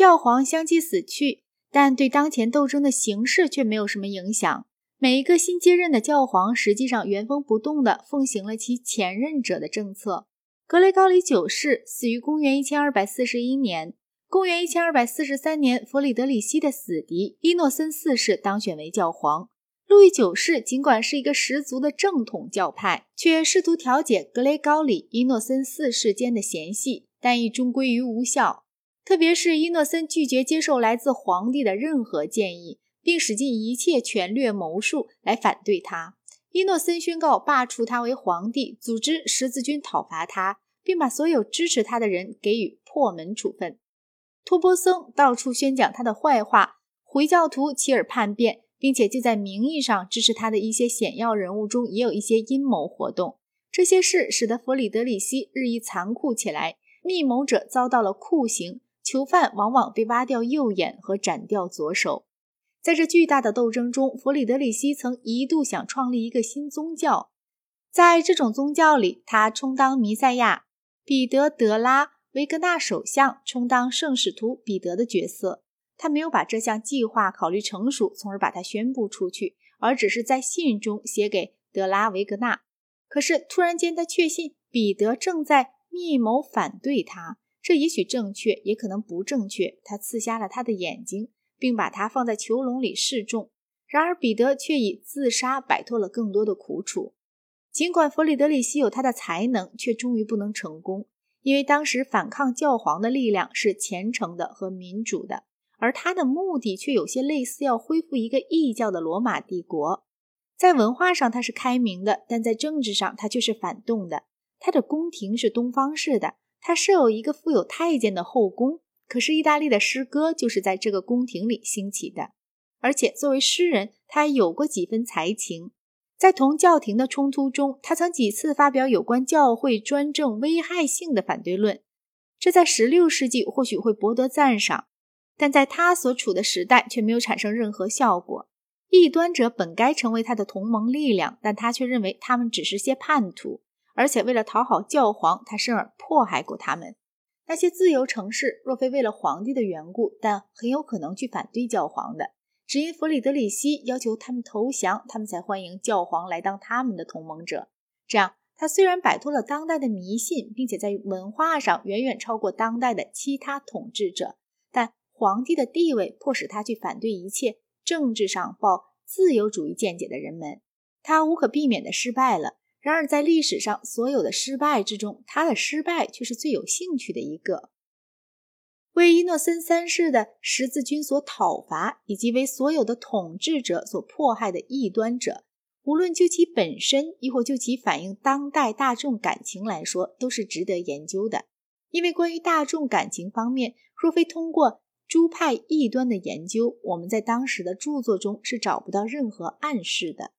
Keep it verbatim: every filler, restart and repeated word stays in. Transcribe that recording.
教皇相继死去，但对当前斗争的形势却没有什么影响。每一个新接任的教皇实际上原封不动地奉行了其前任者的政策。格雷高里九世死于公元一千二百四十一年，公元一千二百四十三年弗里德里希的死敌伊诺森四世当选为教皇。路易九世尽管是一个十足的正统教派，却试图调解格雷高里伊诺森四世间的嫌隙，但亦终归于无效。特别是伊诺森拒绝接受来自皇帝的任何建议，并使尽一切权略谋术来反对他。伊诺森宣告罢黜他为皇帝，组织十字军讨伐他，并把所有支持他的人给予破门处分。托波僧到处宣讲他的坏话，回教徒起而叛变，并且就在名义上支持他的一些显要人物中也有一些阴谋活动。这些事使得弗里德里希日益残酷起来，密谋者遭到了酷刑，囚犯往往被挖掉右眼和斩掉左手。在这巨大的斗争中，弗里德里希曾一度想创立一个新宗教。在这种宗教里，他充当弥赛亚，彼得·德拉维格纳首相充当圣使徒彼得的角色。他没有把这项计划考虑成熟，从而把它宣布出去，而只是在信中写给德拉维格纳。可是突然间他确信彼得正在密谋反对他，这也许正确，也可能不正确。他刺瞎了他的眼睛，并把他放在囚笼里示众。然而彼得却以自杀摆脱了更多的苦楚。尽管弗里德里希有他的才能，却终于不能成功，因为当时反抗教皇的力量是虔诚的和民主的，而他的目的却有些类似要恢复一个异教的罗马帝国。在文化上他是开明的，但在政治上他却是反动的。他的宫廷是东方式的，他设有一个富有太监的后宫，可是意大利的诗歌就是在这个宫廷里兴起的，而且作为诗人他还有过几分才情。在同教廷的冲突中，他曾几次发表有关教会专政危害性的反对论，这在十六世纪或许会博得赞赏，但在他所处的时代却没有产生任何效果。异端者本该成为他的同盟力量，但他却认为他们只是些叛徒，而且为了讨好教皇，他甚而迫害过他们。那些自由城市若非为了皇帝的缘故，但很有可能去反对教皇的，只因弗里德里希要求他们投降，他们才欢迎教皇来当他们的同盟者。这样他虽然摆脱了当代的迷信，并且在文化上远远超过当代的其他统治者，但皇帝的地位迫使他去反对一切政治上抱自由主义见解的人们，他无可避免地失败了。然而在历史上所有的失败之中，他的失败却是最有兴趣的一个。为伊诺森三世的十字军所讨伐，以及为所有的统治者所迫害的异端者，无论就其本身亦或就其反映当代大众感情来说，都是值得研究的。因为关于大众感情方面，若非通过诸派异端的研究，我们在当时的著作中是找不到任何暗示的。